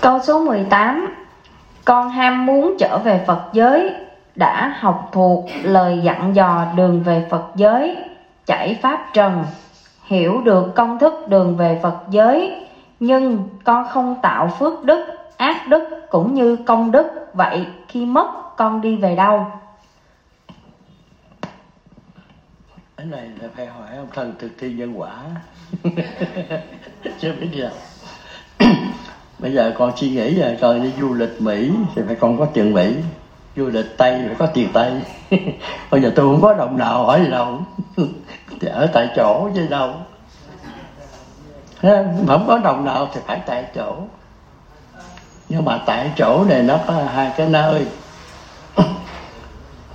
Câu số 18. Con ham muốn trở về Phật giới, đã học thuộc lời dặn dò đường về Phật giới, chảy pháp trần, hiểu được công thức đường về Phật giới, nhưng con không tạo phước đức, ác đức cũng như công đức, vậy khi mất con đi về đâu? Cái này là phải hỏi ông thần thực thi nhân quả. Chưa biết giờ. Bây giờ con suy nghĩ là con đi du lịch Mỹ thì phải con có tiền Mỹ, du lịch Tây phải có tiền Tây. Bây giờ tôi không có đồng nào hỏi đâu, thì ở tại chỗ chứ đâu. Không có đồng nào thì phải tại chỗ. Nhưng mà tại chỗ này nó có hai cái nơi.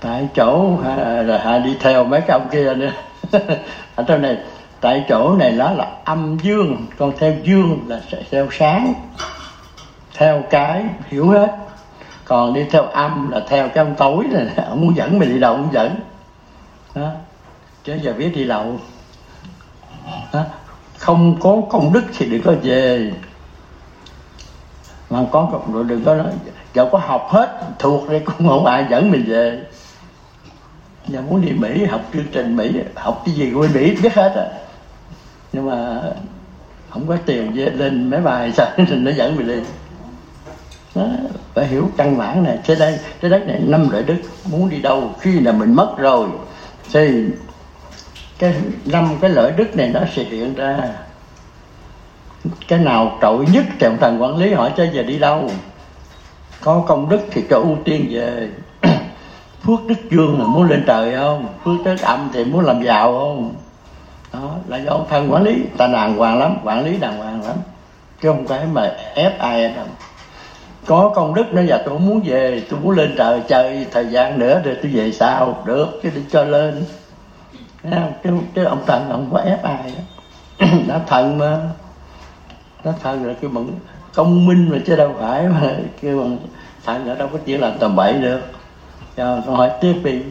Tại chỗ rồi hai đi theo mấy cái ông kia nữa. Ở trong này, tại chỗ này nó là âm dương, con theo dương là sẽ theo sáng, theo cái hiểu hết. Còn đi theo âm là theo cái ông tối này, ông muốn dẫn mình đi đâu ông dẫn đó. Chứ giờ biết đi đâu đó. Không có công đức thì đừng có về. Mà có công đức đừng có nói, dẫu có học hết thuộc đây cũng không ai dẫn mình về. Giờ muốn đi Mỹ, học chương trình Mỹ, học cái gì của Mỹ biết hết à. Nhưng mà không có tiền lên máy bay sao nó dẫn mình đi. Đó, phải hiểu căn bản này. Thế đất này 5 loại đức, muốn đi đâu khi là mình mất rồi thì cái 5 lợi đức này nó sẽ hiện ra. Cái nào trội nhất thì ông thần quản lý hỏi cho giờ đi đâu. Có công đức thì cho ưu tiên về. Phước đức dương là muốn lên trời không? Phước đức âm thì muốn làm giàu không? Đó là do ông thần quản lý. Ta đàng hoàng lắm, quản lý đàng hoàng lắm, chứ không phải mà ép ai đâu. Có công đức nữa, giờ tôi muốn về, tôi muốn lên trời chơi thời gian nữa rồi tôi về sao? Được, chứ đi cho lên. Chứ ông thần không có ép ai đó. Đã thần mà, nó thần là kêu bằng công minh mà chứ đâu phải mà kêu bằng thần ở đâu có chỉ làm tầm bậy được. Rồi con hỏi tiếp đi.